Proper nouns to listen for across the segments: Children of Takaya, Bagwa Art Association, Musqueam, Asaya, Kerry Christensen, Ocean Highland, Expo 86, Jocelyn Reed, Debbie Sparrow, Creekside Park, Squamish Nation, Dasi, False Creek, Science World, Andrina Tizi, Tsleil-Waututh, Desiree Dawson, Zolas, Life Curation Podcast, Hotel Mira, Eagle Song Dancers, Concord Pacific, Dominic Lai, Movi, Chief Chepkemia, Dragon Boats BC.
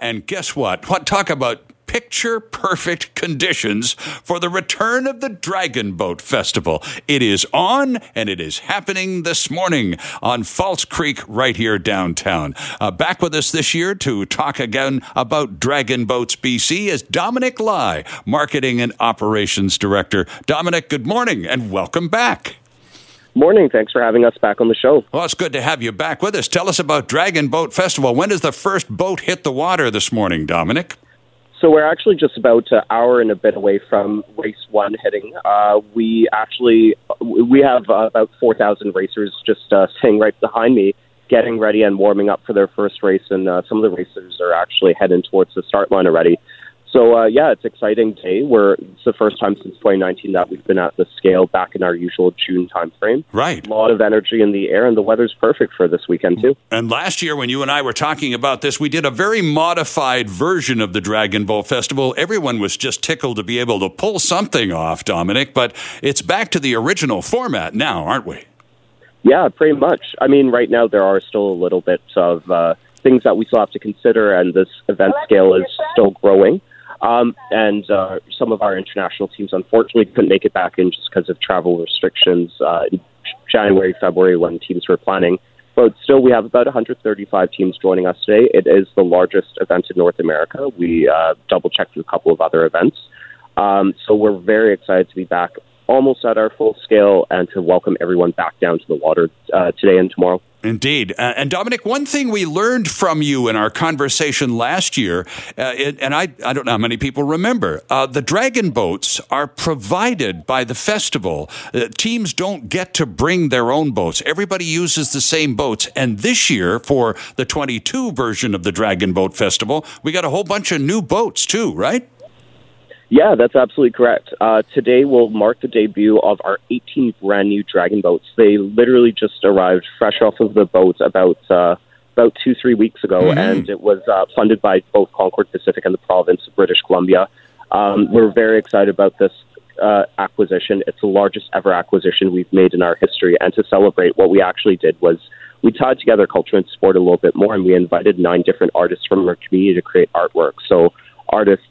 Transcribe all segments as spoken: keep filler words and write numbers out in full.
And guess what? What talk about picture-perfect conditions for the return of the Dragon Boat Festival. It is on, and it is happening this morning on False Creek right here downtown. Uh, back with us this year to talk again about Dragon Boats B C is Dominic Lai, Marketing and Operations Director. Dominic, good morning, and welcome back. Morning. Thanks for having us back on the show. Well, it's good to have you back with us. Tell us about Dragon Boat Festival. When does the first boat hit the water this morning, Dominic? So we're actually just about an hour and a bit away from race one hitting. Uh, we actually, we have uh, about four thousand racers just uh, sitting right behind me, getting ready and warming up for their first race. And uh, some of the racers are actually heading towards the start line already. So, uh, yeah, it's an exciting day. We're, it's the first time since twenty nineteen that we've been at this scale back in our usual June time frame. Right. A lot of energy in the air, and the weather's perfect for this weekend, too. And last year, when you and I were talking about this, we did a very modified version of the Dragon Boat Festival. Everyone was just tickled to be able to pull something off, Dominic, but it's back to the original format now, aren't we? Yeah, pretty much. I mean, right now, there are still a little bit of uh, things that we still have to consider, and this event scale is still growing. Um, and uh, some of our international teams, unfortunately, couldn't make it back in just because of travel restrictions uh, in January, February, when teams were planning. But still, we have about one hundred thirty-five teams joining us today. It is the largest event in North America. We uh, double-checked with a couple of other events. Um, so we're very excited to be back almost at our full scale and to welcome everyone back down to the water uh, today and tomorrow. Indeed. Uh, and Dominic, one thing we learned from you in our conversation last year, uh, it, and I, I don't know how many people remember, uh, the Dragon Boats are provided by the festival. Uh, teams don't get to bring their own boats. Everybody uses the same boats. And this year, for the twenty-two version of the Dragon Boat Festival, we got a whole bunch of new boats too, right? Yeah, that's absolutely correct. Uh, today will mark the debut of our eighteen brand new Dragon Boats. They literally just arrived fresh off of the boat about uh, about two, three weeks ago, mm-hmm. and it was uh, funded by both Concord Pacific and the province of British Columbia. Um, we're very excited about this uh, acquisition. It's the largest ever acquisition we've made in our history, and to celebrate, what we actually did was we tied together culture and sport a little bit more, and we invited nine different artists from our community to create artwork. So artists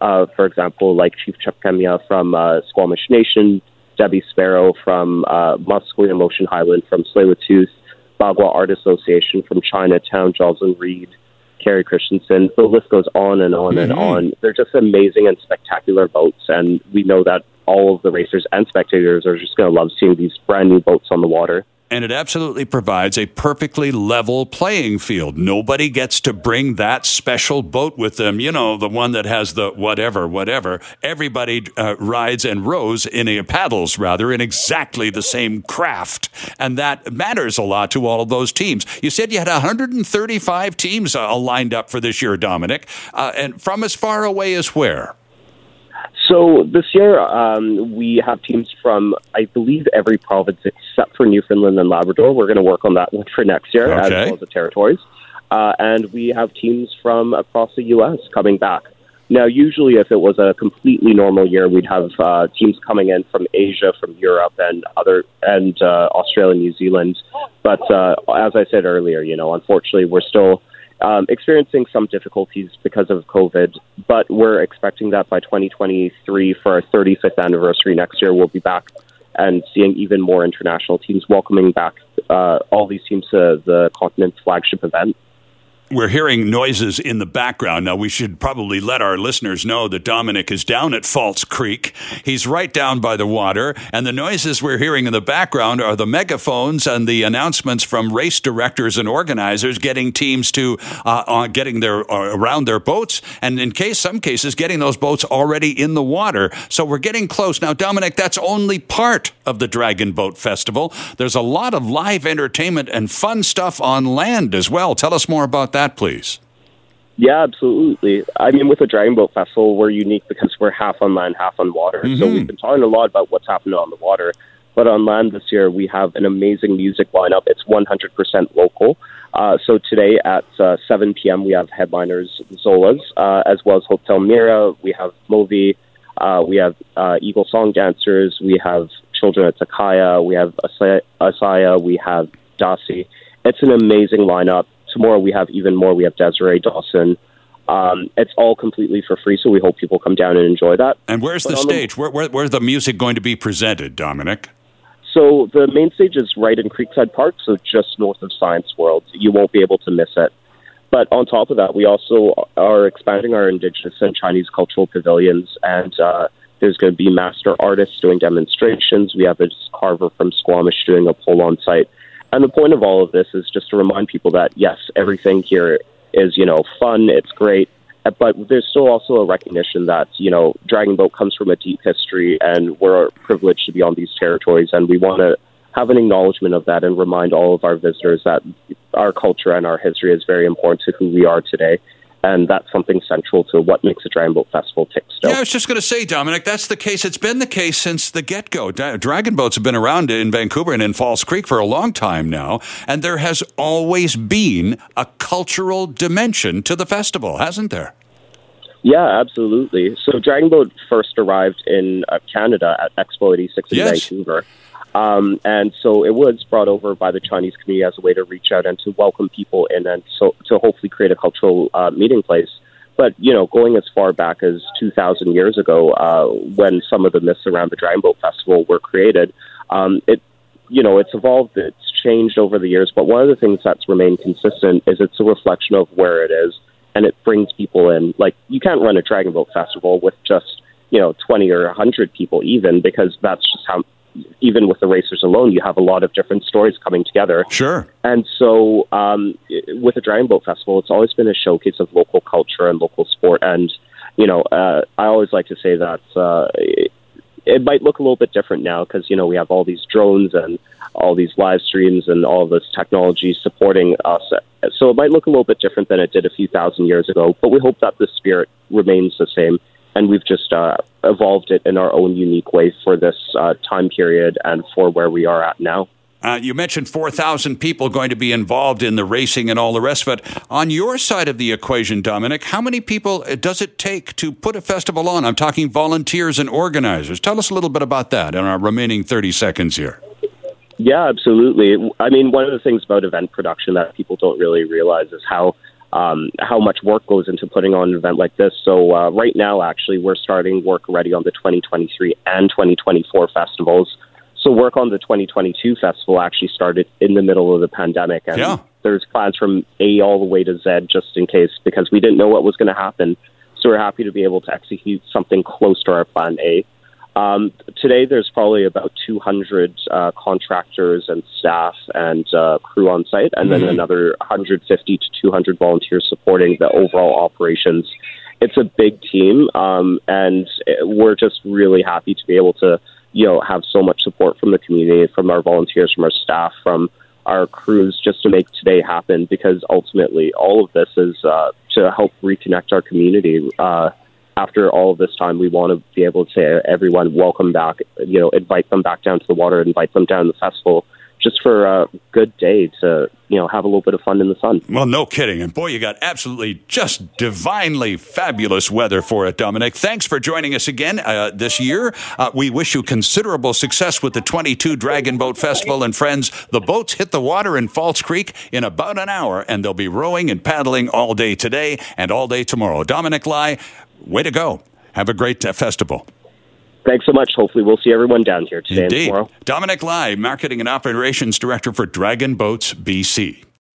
Uh, for example, like Chief Chepkemia from uh, Squamish Nation, Debbie Sparrow from uh, Musqueam, Ocean Highland from Tsleil-Waututh, Bagwa Art Association from Chinatown, Jocelyn Reed, Kerry Christensen. The list goes on and on mm-hmm. and on. They're just amazing and spectacular boats, and we know that all of the racers and spectators are just going to love seeing these brand new boats on the water. And it absolutely provides a perfectly level playing field. Nobody gets to bring that special boat with them, you know, the one that has the whatever, whatever. Everybody uh, rides and rows in a, paddles, rather, in exactly the same craft. And that matters a lot to all of those teams. You said you had one hundred thirty-five teams uh, lined up for this year, Dominic, uh, and from as far away as where? So this year, um, we have teams from, I believe, every province except for Newfoundland and Labrador. We're going to work on that one for next year, okay. as well as the territories. Uh, and we have teams from across the U S coming back. Now, usually, if it was a completely normal year, we'd have uh, teams coming in from Asia, from Europe, and other and uh, Australia, New Zealand. But uh, as I said earlier, you know, unfortunately, we're still Um, experiencing some difficulties because of COVID, but we're expecting that by twenty twenty-three for our thirty-fifth anniversary next year, we'll be back and seeing even more international teams, welcoming back uh, all these teams to the continent's flagship event. We're hearing noises in the background. Now, we should probably let our listeners know that Dominic is down at False Creek. He's right down by the water, and the noises we're hearing in the background are the megaphones and the announcements from race directors and organizers getting teams to uh, uh, getting their uh, around their boats, and in case some cases getting those boats already in the water. So we're getting close now, Dominic. That's only part of the Dragon Boat Festival. There's a lot of live entertainment and fun stuff on land as well. Tell us more about that, please. Yeah, absolutely. I mean, with the Dragon Boat Festival, we're unique because we're half on land, half on water. Mm-hmm. So we've been talking a lot about what's happening on the water. But on land this year, we have an amazing music lineup. It's one hundred percent local. Uh, so today at uh, seven p.m., we have headliners Zolas, uh, as well as Hotel Mira. We have Movi. Uh, we have uh, Eagle Song Dancers. We have Children of Takaya. We have Asaya. We have Dasi. It's an amazing lineup. Tomorrow we have even more. We have Desiree Dawson, Um, it's all completely for free, so we hope people come down and enjoy that. And where's but the stage? The, where, where, where's the music going to be presented, Dominic? So the main stage is right in Creekside Park, so just north of Science World. You won't be able to miss it. But on top of that, we also are expanding our Indigenous and Chinese cultural pavilions, and uh, there's going to be master artists doing demonstrations. We have a carver from Squamish doing a pole on site. And the point of all of this is just to remind people that, yes, everything here is, you know, fun, it's great, but there's still also a recognition that, you know, Dragon Boat comes from a deep history, and we're privileged to be on these territories, and we want to have an acknowledgement of that and remind all of our visitors that our culture and our history is very important to who we are today. And that's something central to what makes a Dragon Boat Festival tick still. Yeah, I was just going to say, Dominic, that's the case. It's been the case since the get-go. Da- Dragon Boats have been around in Vancouver and in False Creek for a long time now, and there has always been a cultural dimension to the festival, hasn't there? Yeah, absolutely. So Dragon Boat first arrived in uh, Canada at Expo eighty-six in yes. Vancouver. Um, and so it was brought over by the Chinese community as a way to reach out and to welcome people in and so to hopefully create a cultural uh, meeting place. But, you know, going as far back as two thousand years ago, uh, when some of the myths around the Dragon Boat Festival were created, um, it, you know, it's evolved, it's changed over the years. But one of the things that's remained consistent is it's a reflection of where it is, and it brings people in. Like, you can't run a Dragon Boat Festival with just, you know, twenty or one hundred people even, because that's just how... Even with the racers alone, you have a lot of different stories coming together. Sure. And so um, with the Dragon Boat Festival, it's always been a showcase of local culture and local sport. And, you know, uh, I always like to say that uh, it, it might look a little bit different now because, you know, we have all these drones and all these live streams and all this technology supporting us. So it might look a little bit different than it did a few thousand years ago, but we hope that the spirit remains the same. And we've just uh, evolved it in our own unique way for this uh, time period and for where we are at now. Uh, you mentioned four thousand people going to be involved in the racing and all the rest of it. On your side of the equation, Dominic, how many people does it take to put a festival on? I'm talking volunteers and organizers. Tell us a little bit about that in our remaining thirty seconds here. Yeah, absolutely. I mean, one of the things about event production that people don't really realize is how Um, how much work goes into putting on an event like this. So uh, right now, actually, we're starting work already on the twenty twenty-three and twenty twenty-four festivals. So work on the twenty twenty-two festival actually started in the middle of the pandemic. And yeah. There's plans from A all the way to Z just in case, because we didn't know what was going to happen. So we're happy to be able to execute something close to our plan A. Um, today, there's probably about two hundred uh, contractors and staff and uh, crew on site, and then another one hundred fifty to two hundred volunteers supporting the overall operations. It's a big team, um, and we're just really happy to be able to, you know, have so much support from the community, from our volunteers, from our staff, from our crews, just to make today happen, because ultimately all of this is uh, to help reconnect our community. Uh, After all of this time, we want to be able to say, everyone, welcome back, you know, invite them back down to the water, invite them down to the festival, just for a good day to, you know, have a little bit of fun in the sun. Well, no kidding. And boy, you got absolutely just divinely fabulous weather for it, Dominic. Thanks for joining us again uh, this year. Uh, we wish you considerable success with the twenty-two Dragon Boat Festival. And friends, the boats hit the water in False Creek in about an hour, and they'll be rowing and paddling all day today and all day tomorrow. Dominic Lai, way to go. Have a great uh, festival. Thanks so much. Hopefully we'll see everyone down here today Indeed. and tomorrow. Dominic Lai, Marketing and Operations Director for Dragon Boats B C.